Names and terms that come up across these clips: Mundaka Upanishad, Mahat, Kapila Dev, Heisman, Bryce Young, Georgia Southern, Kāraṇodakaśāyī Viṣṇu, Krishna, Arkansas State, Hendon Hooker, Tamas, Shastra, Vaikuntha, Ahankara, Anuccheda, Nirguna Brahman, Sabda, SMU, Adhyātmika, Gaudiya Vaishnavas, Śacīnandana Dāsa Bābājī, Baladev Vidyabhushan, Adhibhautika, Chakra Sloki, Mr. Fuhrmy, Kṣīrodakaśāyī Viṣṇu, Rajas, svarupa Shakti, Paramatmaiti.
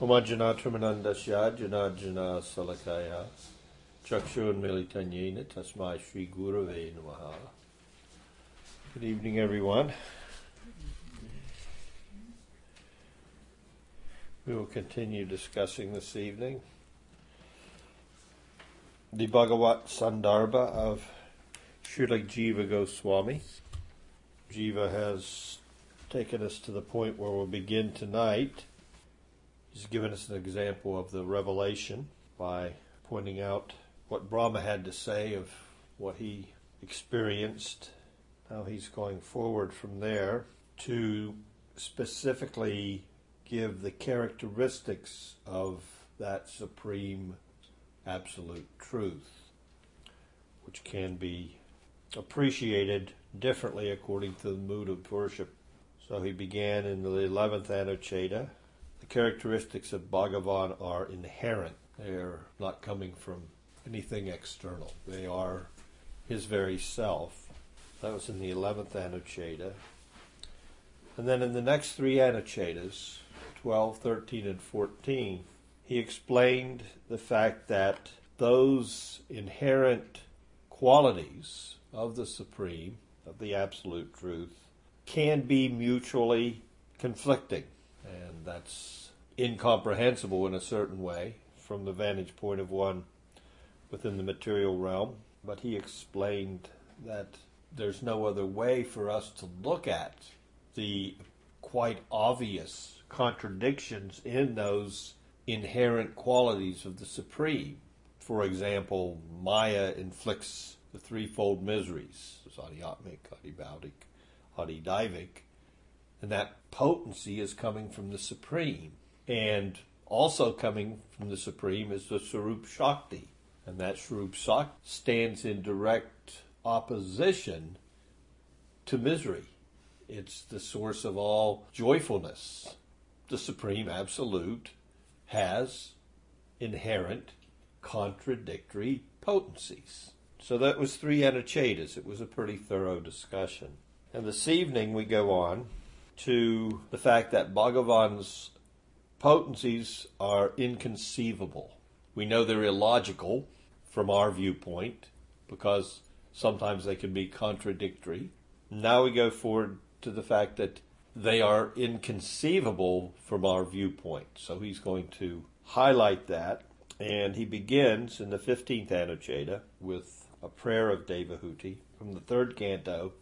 Omajjana Trimanandasya Janarjana Salakaya Chakshurmilitanyena Tasmai Sri Gurave Namaha. Good evening, everyone. We will continue discussing this evening the Bhagavat Sandarbha of Srila Jiva Goswami. Jiva has taken us to the point where we'll begin tonight. He's given us an example of the revelation by pointing out what Brahma had to say of what he experienced, how he's going forward from there to specifically give the characteristics of that supreme absolute truth, which can be appreciated differently according to the mood of worship. So he began in the 11th Anuccheda. The characteristics of Bhagavan are inherent. They're not coming from anything external. They are his very self. That was in the 11th Anuccheda. And then in the next three Anucchedas, 12, 13, and 14, he explained the fact that those inherent qualities of the Supreme, of the Absolute Truth, can be mutually conflicting. And that's incomprehensible in a certain way from the vantage point of one within the material realm. But he explained that there's no other way for us to look at the quite obvious contradictions in those inherent qualities of the Supreme. For example, Maya inflicts the threefold miseries, Adhyātmika, Adhibhautika, Adhidaivika, and that potency is coming from the Supreme. And also coming from the Supreme is the svarupa Shakti, and that svarupa Shakti stands in direct opposition to misery. It's the source of all joyfulness. The Supreme Absolute has inherent contradictory potencies. So that was three Anucchedas. It was a pretty thorough discussion. And this evening we go on to the fact that Bhagavan's potencies are inconceivable. We know they're illogical from our viewpoint because sometimes they can be contradictory. Now we go forward to the fact that they are inconceivable from our viewpoint. So he's going to highlight that. And he begins in the 15th Anuccheda with a prayer of Devahuti from the third canto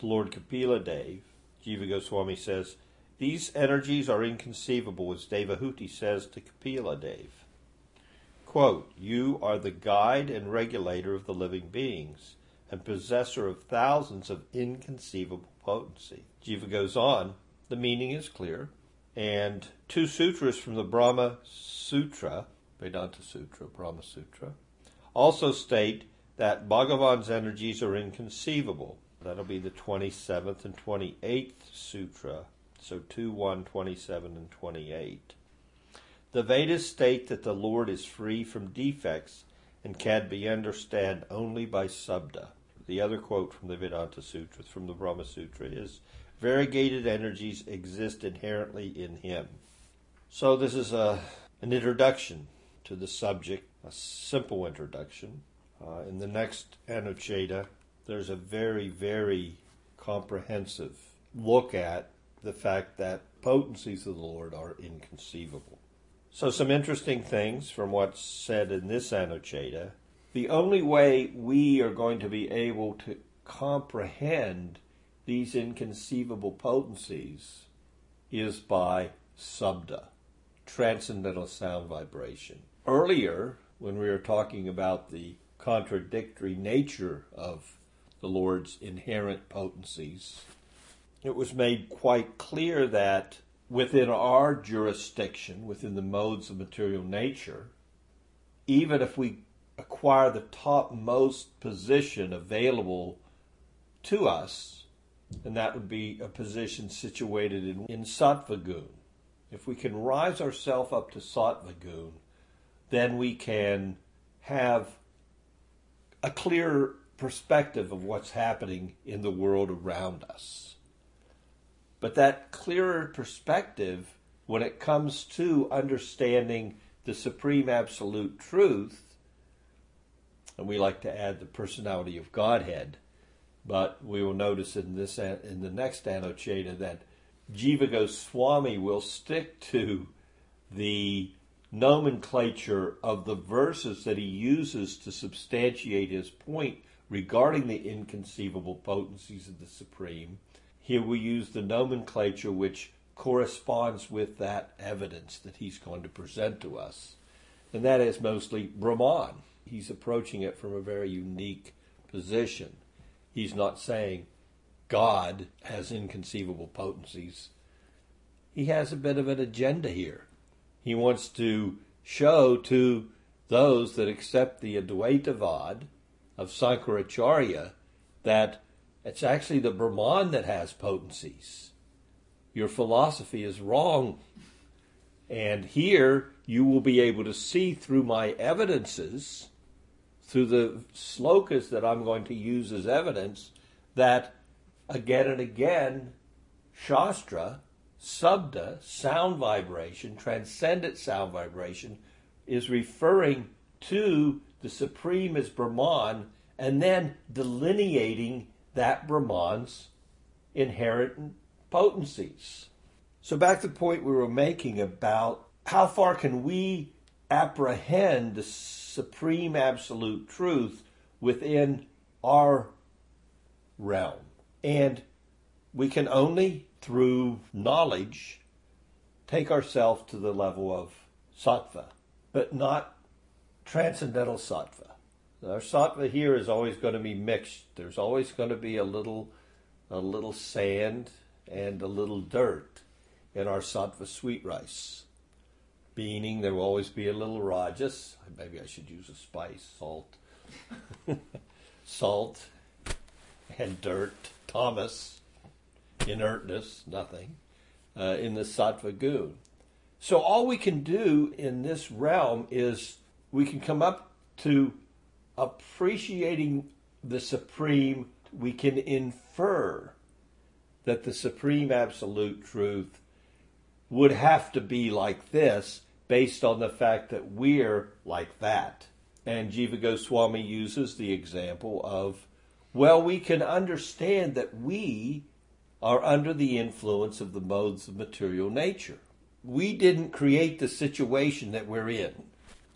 to Lord Kapila Dev. Jiva Goswami says, "These energies are inconceivable," as Devahuti says to Kapila Dev. Quote, "You are the guide and regulator of the living beings and possessor of thousands of inconceivable potency." Jiva goes on, the meaning is clear, and two sutras from the Brahma Sutra, Vedanta Sutra, Brahma Sutra, also state that Bhagavan's energies are inconceivable. That'll be the 27th and 28th sutra, so 2, 1, 27, and 28. The Vedas state that the Lord is free from defects and can be understood only by Sabda. The other quote from the Vedanta Sutra, from the Brahma Sutra, is, "Variegated energies exist inherently in Him." So this is an introduction to the subject, a simple introduction. In the next Anuccheda, there's a very, very comprehensive look at the fact that potencies of the Lord are inconceivable. So some interesting things from what's said in this Anuccheda. The only way we are going to be able to comprehend these inconceivable potencies is by Sabda, transcendental sound vibration. Earlier, when we were talking about the contradictory nature of the Lord's inherent potencies, it was made quite clear that within our jurisdiction, within the modes of material nature, even if we acquire the topmost position available to us, and that would be a position situated in Sattva-guna, if we can rise ourselves up to Sattva-guna, then we can have a clear perspective of what's happening in the world around us. But that clearer perspective when it comes to understanding the Supreme Absolute Truth, and we like to add the personality of Godhead, but we will notice in the next Anuccheda that Jiva Goswami will stick to the nomenclature of the verses that he uses to substantiate his point regarding the inconceivable potencies of the Supreme. Here we use the nomenclature which corresponds with that evidence that he's going to present to us. And that is mostly Brahman. He's approaching it from a very unique position. He's not saying God has inconceivable potencies. He has a bit of an agenda here. He wants to show to those that accept the Advaitavad of Sankaracharya that it's actually the Brahman that has potencies. Your philosophy is wrong. And here you will be able to see through my evidences, through the slokas that I'm going to use as evidence, that again and again, Shastra, Sabda, sound vibration, transcendent sound vibration, is referring to the Supreme as Brahman, and then delineating that Brahman's inherent potencies. So back to the point we were making about how far can we apprehend the Supreme Absolute Truth within our realm. And we can only, through knowledge, take ourselves to the level of sattva, but not transcendental sattva. Our sattva here is always going to be mixed. There's always going to be a little sand and a little dirt in our sattva sweet rice. Meaning there will always be a little rajas. Maybe I should use a spice, salt. Salt and dirt, tamas, inertness, nothing, in the sattva-guna. So all we can do in this realm is we can come up to appreciating the Supreme, we can infer that the Supreme Absolute Truth would have to be like this based on the fact that we're like that. And Jiva Goswami uses the example of, well, we can understand that we are under the influence of the modes of material nature. We didn't create the situation that we're in.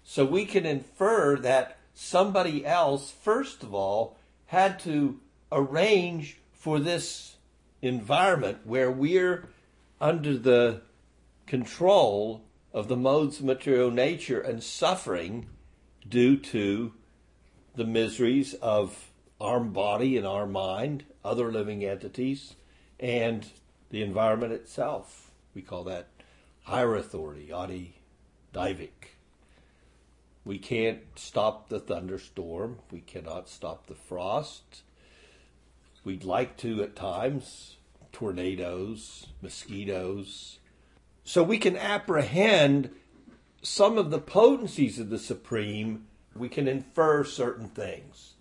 So we can infer that somebody else, first of all, had to arrange for this environment where we're under the control of the modes of material nature and suffering due to the miseries of our body and our mind, other living entities, and the environment itself. We call that higher authority, Adhidaivika. We can't stop the thunderstorm. We cannot stop the frost. We'd like to at times, tornadoes, mosquitoes. So we can apprehend some of the potencies of the Supreme. We can infer certain things.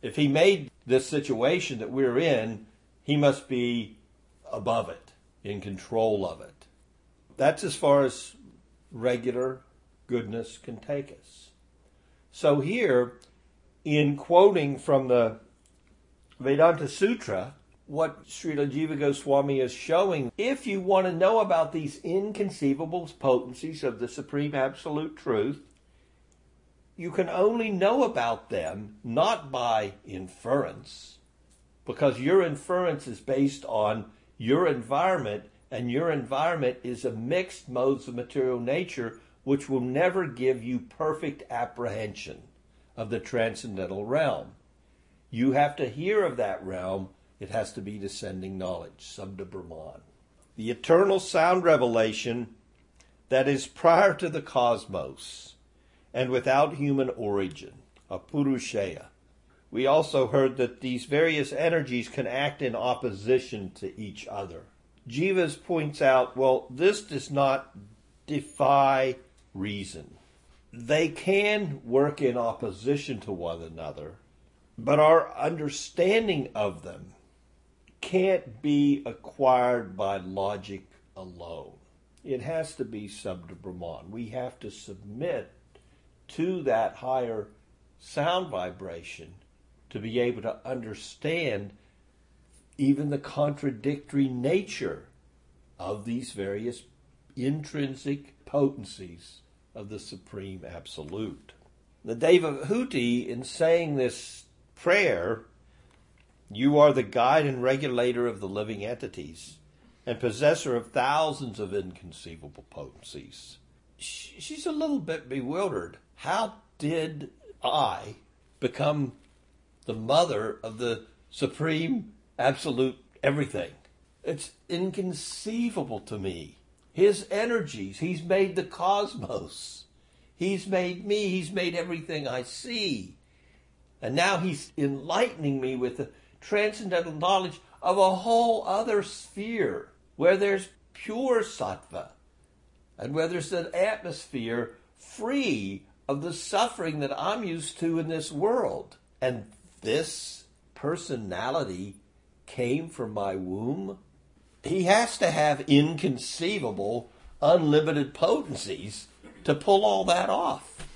If he made this situation that we're in, he must be above it, in control of it. That's as far as regular goodness can take us. So here, in quoting from the Vedanta Sutra, what Srila Jiva Goswami is showing, if you want to know about these inconceivable potencies of the Supreme Absolute Truth, you can only know about them not by inference, because your inference is based on your environment, and your environment is a mixed modes of material nature which will never give you perfect apprehension of the transcendental realm. You have to hear of that realm. It has to be descending knowledge, Sabda Brahman. The eternal sound revelation that is prior to the cosmos and without human origin, Apurusheya. We also heard that these various energies can act in opposition to each other. Jivas points out, well, this does not defy reason. They can work in opposition to one another, but our understanding of them can't be acquired by logic alone. it has to be Sabda Brahman. We have to submit to that higher sound vibration to be able to understand even the contradictory nature of these various intrinsic potencies of the Supreme Absolute. The Devahuti, in saying this prayer, you are the guide and regulator of the living entities and possessor of thousands of inconceivable potencies. She's a little bit bewildered. How did I become the mother of the Supreme Absolute Everything? It's inconceivable to me. His energies, he's made the cosmos. He's made me, he's made everything I see. And now he's enlightening me with the transcendental knowledge of a whole other sphere where there's pure sattva and where there's an atmosphere free of the suffering that I'm used to in this world. And this personality came from my womb. He has to have inconceivable, unlimited potencies to pull all that off.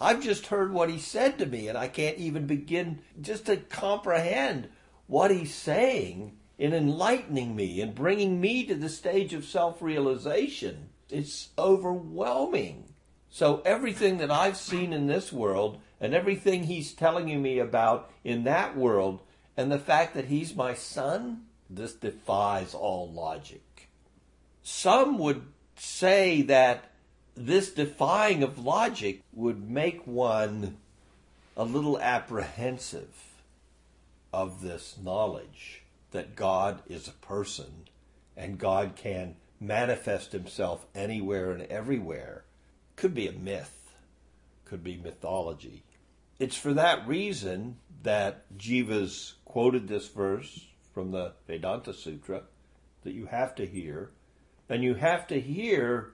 I've just heard what he said to me, and I can't even begin just to comprehend what he's saying in enlightening me and bringing me to the stage of self-realization. It's overwhelming. So everything that I've seen in this world and everything he's telling me about in that world and the fact that he's my son, this defies all logic. Some would say that this defying of logic would make one a little apprehensive of this knowledge that God is a person and God can manifest himself anywhere and everywhere. Could be a myth, could be mythology. It's for that reason that Jiva's quoted this verse from the Vedanta Sutra that you have to hear. And you have to hear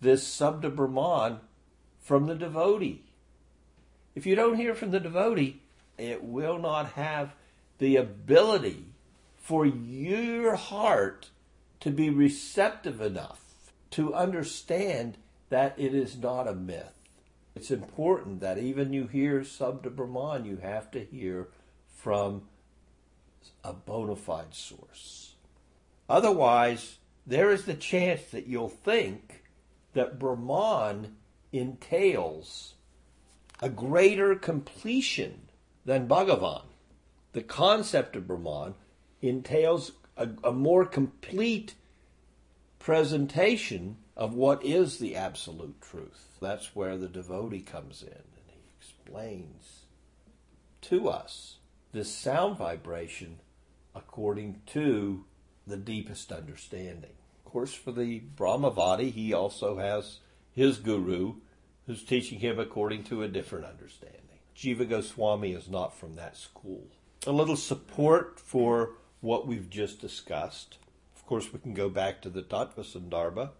this Sabda Brahman from the devotee. If you don't hear from the devotee, it will not have the ability for your heart to be receptive enough to understand that it is not a myth. It's important that even you hear Sabda Brahman, you have to hear from a bona fide source. Otherwise, there is the chance that you'll think that Brahman entails a greater completion than Bhagavan. The concept of Brahman entails a more complete presentation of what is the absolute truth. That's where the devotee comes in, and he explains to us this sound vibration according to the deepest understanding. Of course, for the Brahmavadi, he also has his guru who's teaching him according to a different understanding. Jiva Goswami is not from that school. A little support for what we've just discussed. Of course, we can go back to the Tattva Sandarbha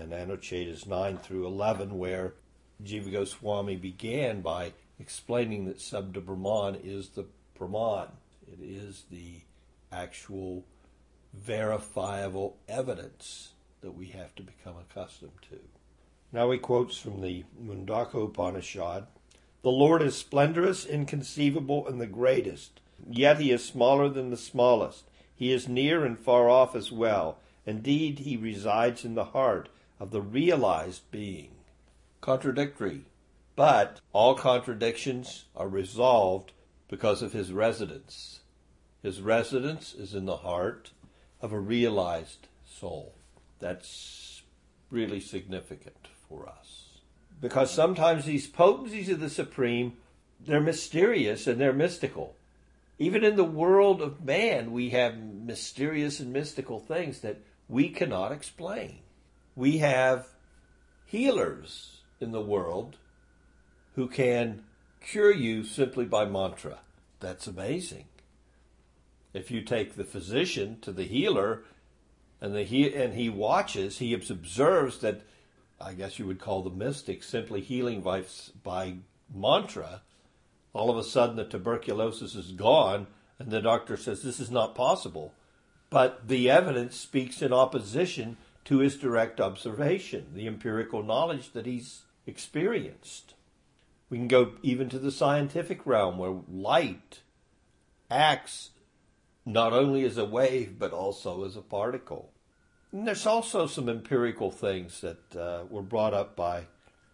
and Anuccedas 9 through 11, where Jiva Goswami began by explaining that Sabda Brahman is the Brahman. It is the actual verifiable evidence that we have to become accustomed to. Now he quotes from the Mundaka Upanishad, "The Lord is splendorous, inconceivable, and the greatest. Yet he is smaller than the smallest. He is near and far off as well. Indeed, he resides in the heart of the realized being." Contradictory. But all contradictions are resolved because of his residence. His residence is in the heart of a realized soul. That's really significant for us. Because sometimes these potencies of the Supreme, they're mysterious and they're mystical. Even in the world of man, we have mysterious and mystical things that we cannot explain. We have healers in the world who can cure you simply by mantra. That's amazing. If you take the physician to the healer and he watches, he observes that, I guess you would call the mystic simply healing by mantra, all of a sudden the tuberculosis is gone and the doctor says this is not possible. But the evidence speaks in opposition to his direct observation, the empirical knowledge that he's experienced. We can go even to the scientific realm where light acts not only as a wave but also as a particle. And there's also some empirical things that were brought up by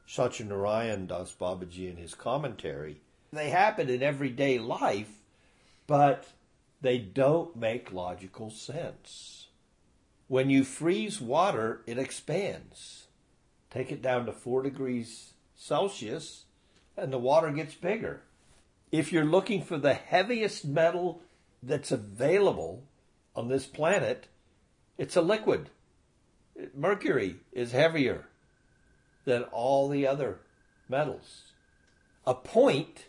Śacīnandana Dāsa Bābājī in his commentary. They happen in everyday life, but they don't make logical sense. When you freeze water, it expands. Take it down to 4 degrees Celsius, and the water gets bigger. If you're looking for the heaviest metal that's available on this planet, it's a liquid. Mercury is heavier than all the other metals. A point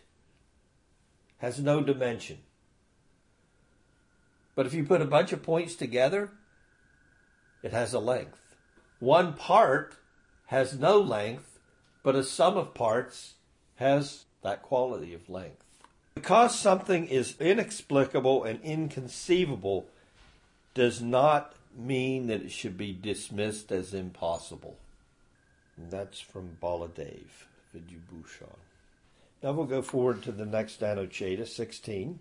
has no dimension. But if you put a bunch of points together, it has a length. One part has no length, but a sum of parts has that quality of length. Because something is inexplicable and inconceivable does not mean that it should be dismissed as impossible. And that's from Baladev Vidyabhushan. Now we'll go forward to the next Anuccheda, 16.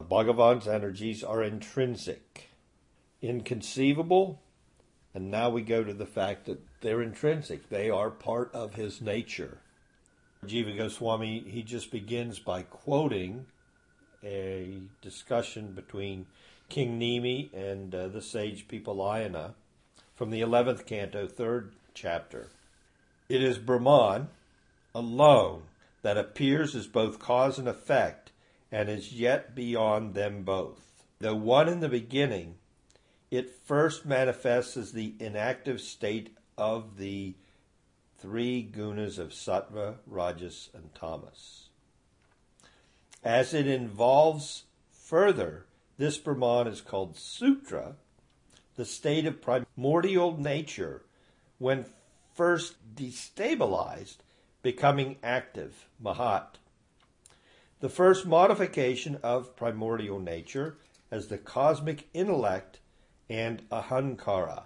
Bhagavan's energies are intrinsic, inconceivable, and now we go to the fact that they're intrinsic. They are part of his nature. Jiva Goswami, he just begins by quoting a discussion between King Nimi and the sage Pippalāyana from the 11th canto, 3rd chapter. It is Brahman alone that appears as both cause and effect, and is yet beyond them both. Though one in the beginning, it first manifests as the inactive state of the three gunas of sattva, rajas, and tamas. As it involves further, this Brahman is called sutra, the state of primordial nature, when first destabilized, becoming active, mahat. The first modification of primordial nature as the cosmic intellect and ahankara,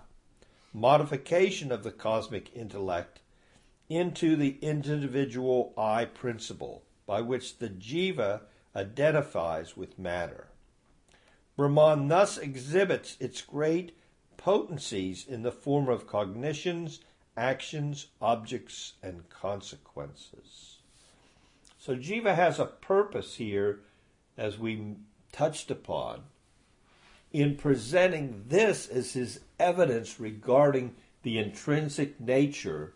modification of the cosmic intellect into the individual I principle by which the jiva identifies with matter. Brahman thus exhibits its great potencies in the form of cognitions, actions, objects, and consequences. So jiva has a purpose here, as we touched upon, in presenting this as his evidence regarding the intrinsic nature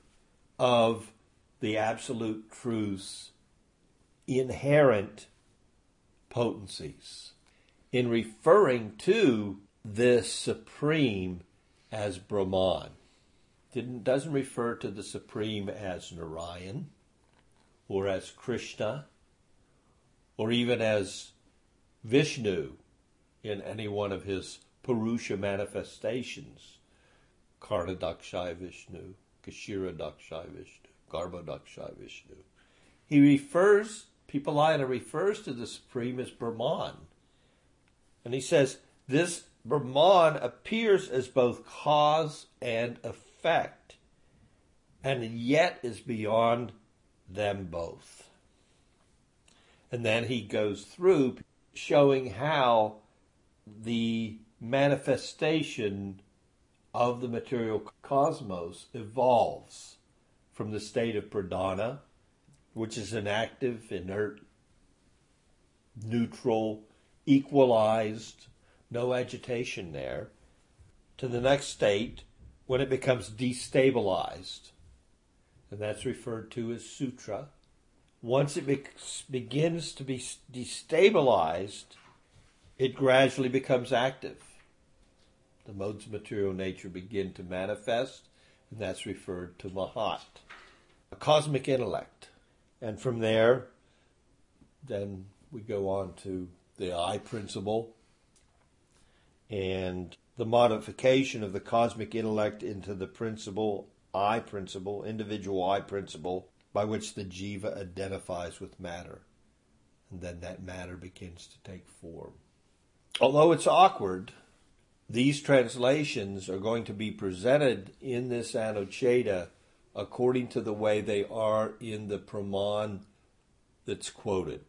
of the absolute truth's inherent potencies, in referring to this supreme as Brahman. It doesn't refer to the Supreme as Narayan, or as Krishna, or even as Vishnu in any one of his Purusha manifestations, Kāraṇodakaśāyī Viṣṇu, Kṣīrodakaśāyī Viṣṇu, Garbhodakaśāyī Viṣṇu. Pippalāyana refers to the Supreme as Brahman. And he says, this Brahman appears as both cause and effect, and yet is beyond them both. And then he goes through showing how the manifestation of the material cosmos evolves from the state of pradhana, which is inactive, inert, neutral, equalized, no agitation there, to the next state when it becomes destabilized. And that's referred to as sutra. Once it begins to be destabilized, it gradually becomes active. The modes of material nature begin to manifest, and that's referred to mahat, a cosmic intellect. And from there, then we go on to the I principle, and the modification of the cosmic intellect into the principle, I principle, individual I principle, by which the jiva identifies with matter. And then that matter begins to take form. Although it's awkward, These translations are going to be presented in this Anuccheda according to the way they are in the Praman that's quoted.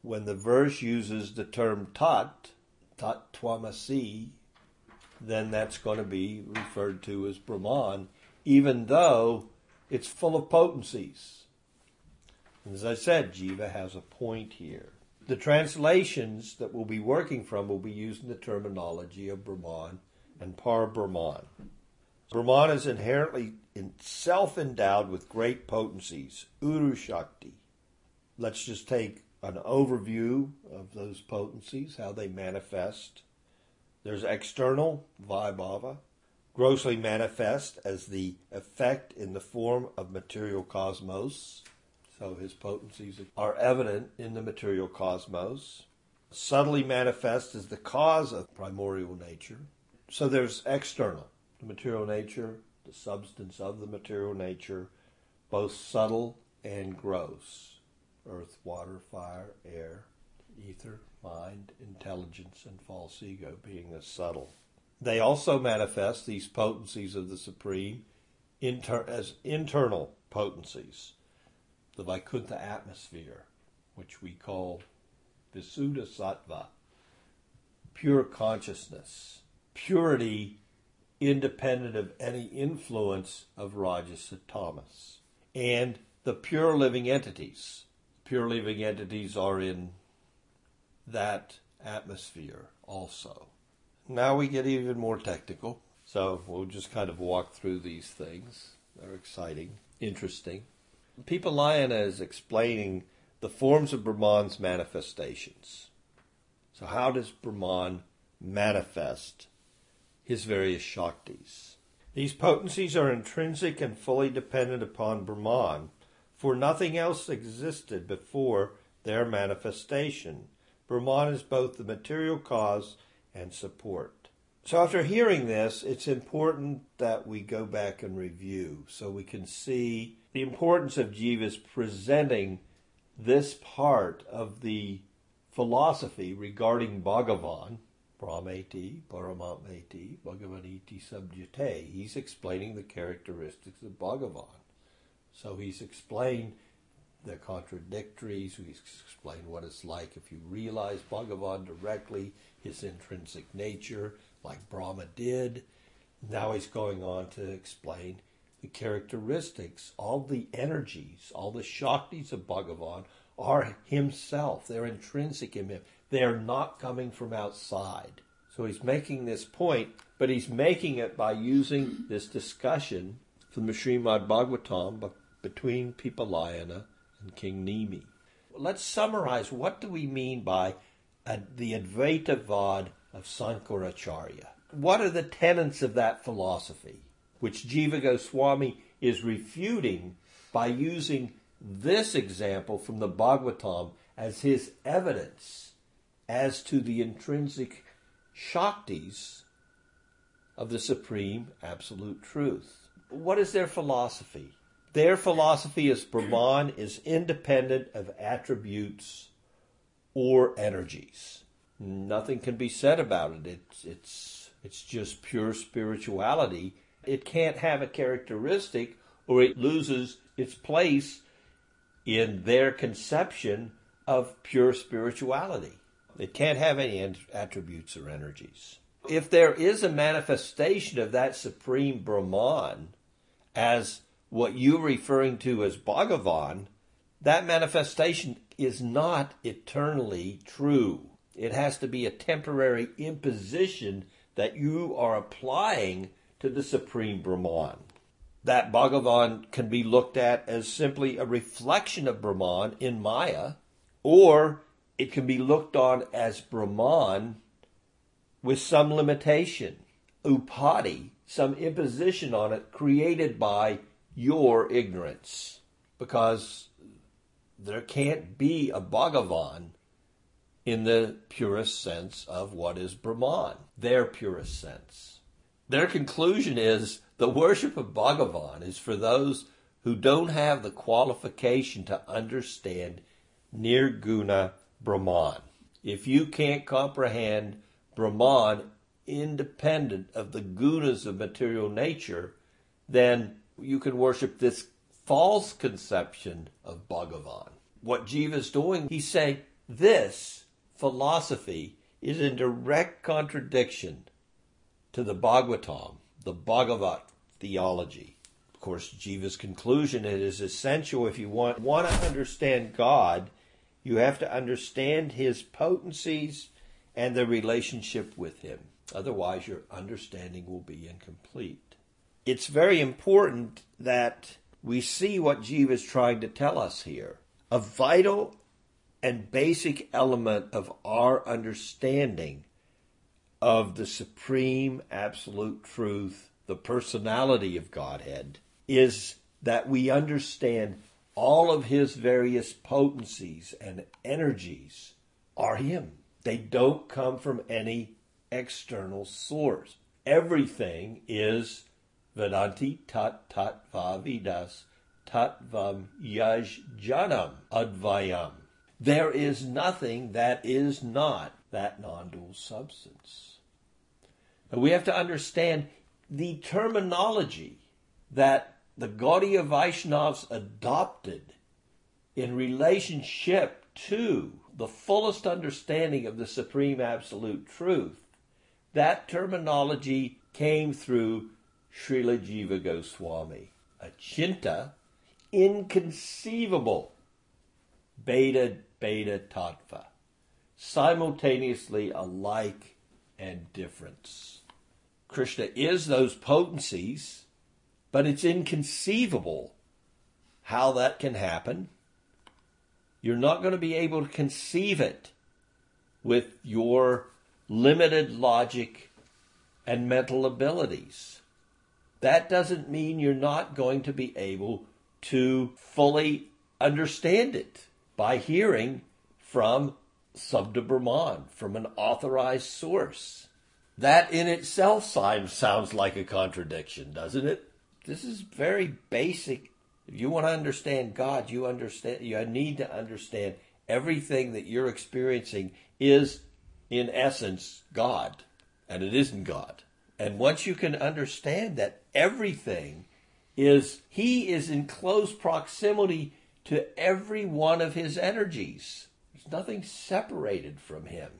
When the verse uses the term tat, tat twamasi, then that's going to be referred to as Brahman, even though it's full of potencies. And as I said, Jiva has a point here. The translations that we'll be working from will be using the terminology of Brahman and Par-Brahman. Brahman is inherently self-endowed with great potencies, Uru Shakti. Let's just take an overview of those potencies, how they manifest. There's external, vaibhava, grossly manifest as the effect in the form of material cosmos. So his potencies are evident in the material cosmos. Subtly manifest as the cause of primordial nature. So there's external, the material nature, the substance of the material nature, both subtle and gross. Earth, water, fire, air, ether, mind, intelligence, and false ego being the subtle. They also manifest these potencies of the Supreme as internal potencies. The Vaikuntha atmosphere, which we call Visuddha Sattva, pure consciousness, purity independent of any influence of Rajas and Tamas, and the pure living entities. Pure living entities are in that atmosphere also. Now we get even more technical, so we'll just kind of walk through these things. They're exciting, interesting. Pippalāyana is explaining the forms of Brahman's manifestations. So how does Brahman manifest his various Shaktis? These potencies are intrinsic and fully dependent upon Brahman, for nothing else existed before their manifestation. Brahman is both the material cause and support. So after hearing this, it's important that we go back and review so we can see the importance of Jiva's presenting this part of the philosophy regarding Bhagavan, Brahmaiti, Paramatmaiti, Bhagavaniti Subjate. He's explaining the characteristics of Bhagavan. So he's explained the contradictories, he's explained what it's like if you realize Bhagavan directly, his intrinsic nature, like Brahma did. Now he's going on to explain the characteristics, all the energies, all the Shaktis of Bhagavan are himself. They're intrinsic in him. They are not coming from outside. So he's making this point, but he's making it by using this discussion from the Srimad Bhagavatam between Pippalāyana and King Nimi. Let's summarize, what do we mean by the Advaita Vād of Sankaracharya? What are the tenets of that philosophy, which Jiva Goswami is refuting by using this example from the Bhagavatam as his evidence as to the intrinsic Shaktis of the Supreme Absolute Truth? What is their philosophy? Their philosophy is Brahman is independent of attributes or energies. Nothing can be said about it. It's just pure spirituality. It can't have a characteristic, or it loses its place in their conception of pure spirituality. It can't have any attributes or energies. If there is a manifestation of that Supreme Brahman as what you're referring to as Bhagavan, that manifestation is not eternally true. It has to be a temporary imposition that you are applying to the Supreme Brahman. That Bhagavan can be looked at as simply a reflection of Brahman in Maya, or it can be looked on as Brahman with some limitation, upati, some imposition on it created by your ignorance, because there can't be a Bhagavan in the purest sense of what is Brahman, their purest sense. Their conclusion is the worship of Bhagavan is for those who don't have the qualification to understand Nirguna Brahman. If you can't comprehend Brahman independent of the gunas of material nature, then you can worship this false conception of Bhagavan. What Jiva is doing, he's saying this philosophy is in direct contradiction to the Bhagavatam, the Bhagavat theology. Of course, Jiva's conclusion, it is essential if you want to understand God, you have to understand his potencies and the relationship with him. Otherwise, your understanding will be incomplete. It's very important that we see what Jiva is trying to tell us here. A vital and basic element of our understanding of the supreme absolute truth, the personality of Godhead, is that we understand all of his various potencies and energies are him. They don't come from any external source. Everything is Vedanti tat tat va vidas tat vam yaj janam advayam. There is nothing that is not that non-dual substance. And we have to understand the terminology that the Gaudiya Vaishnavas adopted in relationship to the fullest understanding of the Supreme Absolute Truth. That terminology came through Srila Jiva Goswami. Achinta, inconceivable, beta, beta, tattva, simultaneously alike and difference. Krishna is those potencies, but it's inconceivable how that can happen. You're not going to be able to conceive it with your limited logic and mental abilities. That doesn't mean you're not going to be able to fully understand it by hearing from Sabda Brahman, from an authorized source. That in itself sounds like a contradiction, doesn't it? This is very basic. If you want to understand God, you need to understand everything that you're experiencing is, in essence, God, and it isn't God. And once you can understand that everything is, he is in close proximity to every one of his energies. There's nothing separated from him.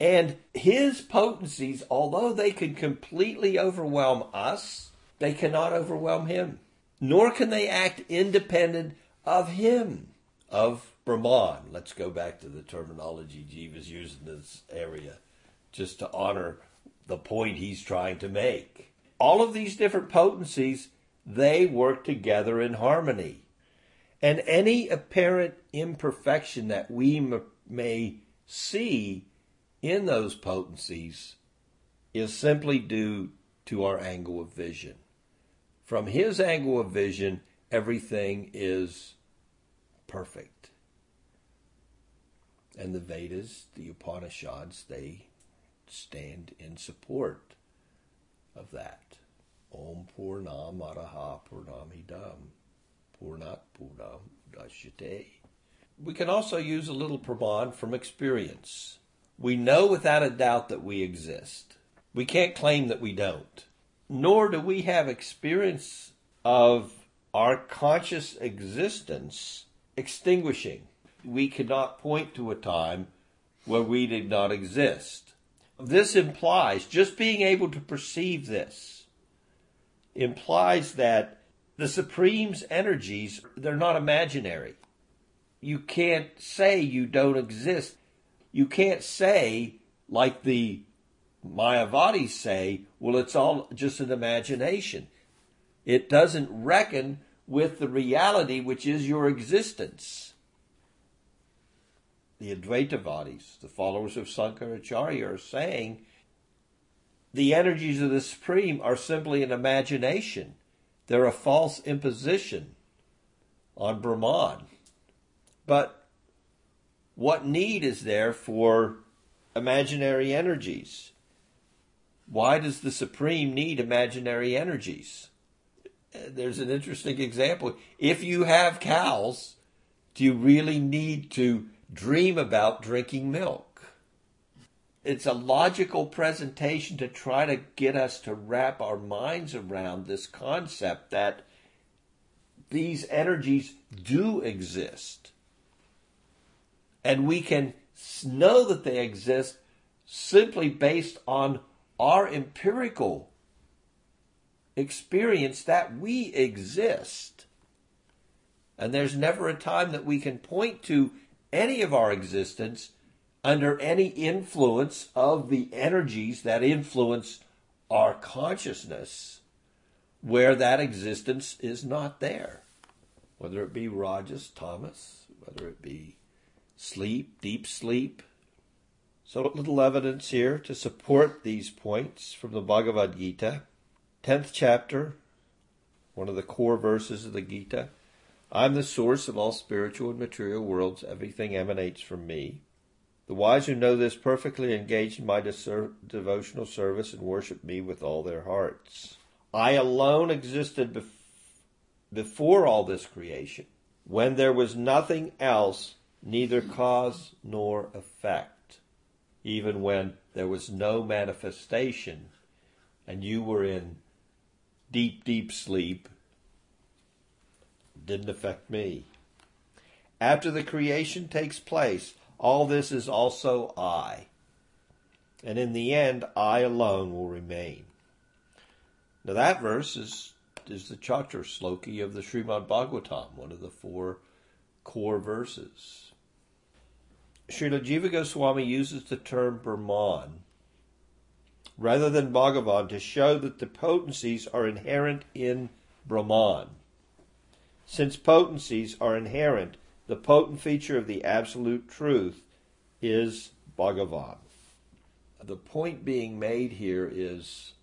And his potencies, although they can completely overwhelm us, they cannot overwhelm him. Nor can they act independent of him, of Brahman. Let's go back to the terminology Jiva's used in this area, just to honor the point he's trying to make. All of these different potencies, they work together in harmony. And any apparent imperfection that we may see in those potencies is simply due to our angle of vision. From his angle of vision, everything is perfect. And the Vedas, the Upanishads, they stand in support of that. Om Purnam Araha Purnamidam Purnat Purnam Udashyate. We can also use a little Praman from experience. We know without a doubt that we exist. We can't claim that we don't. Nor do we have experience of our conscious existence extinguishing. We cannot point to a time where we did not exist. This implies, just being able to perceive this, implies that the Supreme's energies, they're not imaginary. You can't say you don't exist. You can't say, like the Mayavadis say, well, it's all just an imagination. It doesn't reckon with the reality which is your existence. The Advaitavadis, the followers of Sankaracharya, are saying the energies of the Supreme are simply an imagination. They're a false imposition on Brahman. But what need is there for imaginary energies? Why does the Supreme need imaginary energies? There's an interesting example. If you have cows, do you really need to dream about drinking milk? it's a logical presentation to try to get us to wrap our minds around this concept that these energies do exist. And we can know that they exist simply based on our empirical experience that we exist. And there's never a time that we can point to any of our existence under any influence of the energies that influence our consciousness where that existence is not there. Whether it be Rajas, Tamas, whether it be sleep, deep sleep. So a little evidence here to support these points from the Bhagavad Gita. 10th chapter, one of the core verses of the Gita. I'm the source of all spiritual and material worlds. Everything emanates from me. The wise who know this perfectly engage in my devotional service and worship me with all their hearts. I alone existed before all this creation, when there was nothing else, neither cause nor effect. Even when there was no manifestation and you were in deep, deep sleep, didn't affect me. After the creation takes place, all this is also I. And in the end, I alone will remain. Now that verse is the Chakra Sloki of the Srimad Bhagavatam, one of the four core verses. Srila Jiva Goswami uses the term Brahman rather than Bhagavan to show that the potencies are inherent in Brahman. Since potencies are inherent, the potent feature of the absolute truth is Bhagavan. The point being made here is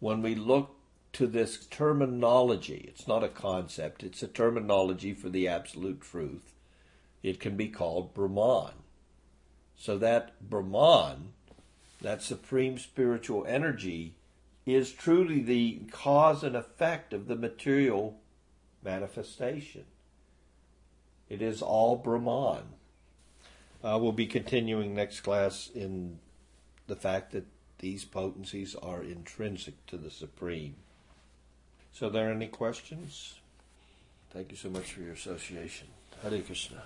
when we look to this terminology, it's not a concept, it's a terminology for the absolute truth. It can be called Brahman. So that Brahman, that supreme spiritual energy, is truly the cause and effect of the material manifestation. It is all Brahman. We'll be continuing next class in the fact that these potencies are intrinsic to the Supreme. So are there any questions? Thank you so much for your association. Hare Krishna.